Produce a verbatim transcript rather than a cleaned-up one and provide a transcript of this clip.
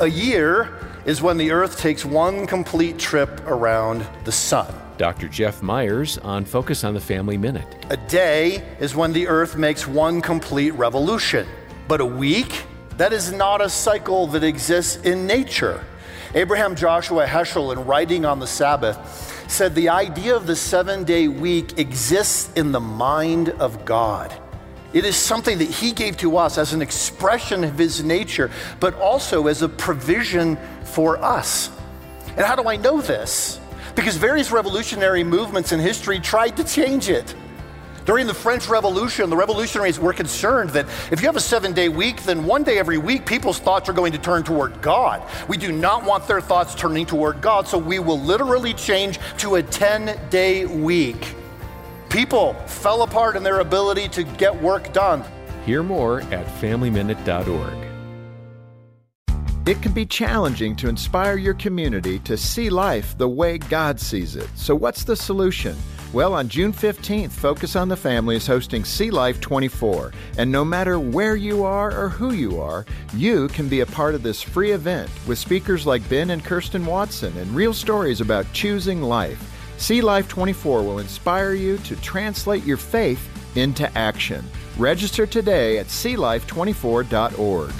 A year is when the Earth takes one complete trip around the sun. Doctor Jeff Myers on Focus on the Family Minute. A day is when the Earth makes one complete revolution. But a week? That is not a cycle that exists in nature. Abraham Joshua Heschel, in Writing on the Sabbath, said the idea of the seven-day week exists in the mind of God. It is something that he gave to us as an expression of his nature, but also as a provision for us. And how do I know this? Because various revolutionary movements in history tried to change it. During the French Revolution, the revolutionaries were concerned that if you have a seven-day week, then one day every week, people's thoughts are going to turn toward God. We do not want their thoughts turning toward God, so we will literally change to a ten-day week. People fell apart in their ability to get work done. Hear more at Family Minute dot org. It can be challenging to inspire your community to see life the way God sees it. So what's the solution? Well, on June fifteenth, Focus on the Family is hosting See Life twenty-four. And no matter where you are or who you are, you can be a part of this free event with speakers like Ben and Kirsten Watson and real stories about choosing life. See Life twenty-four will inspire you to translate your faith into action. Register today at see life twenty-four dot org.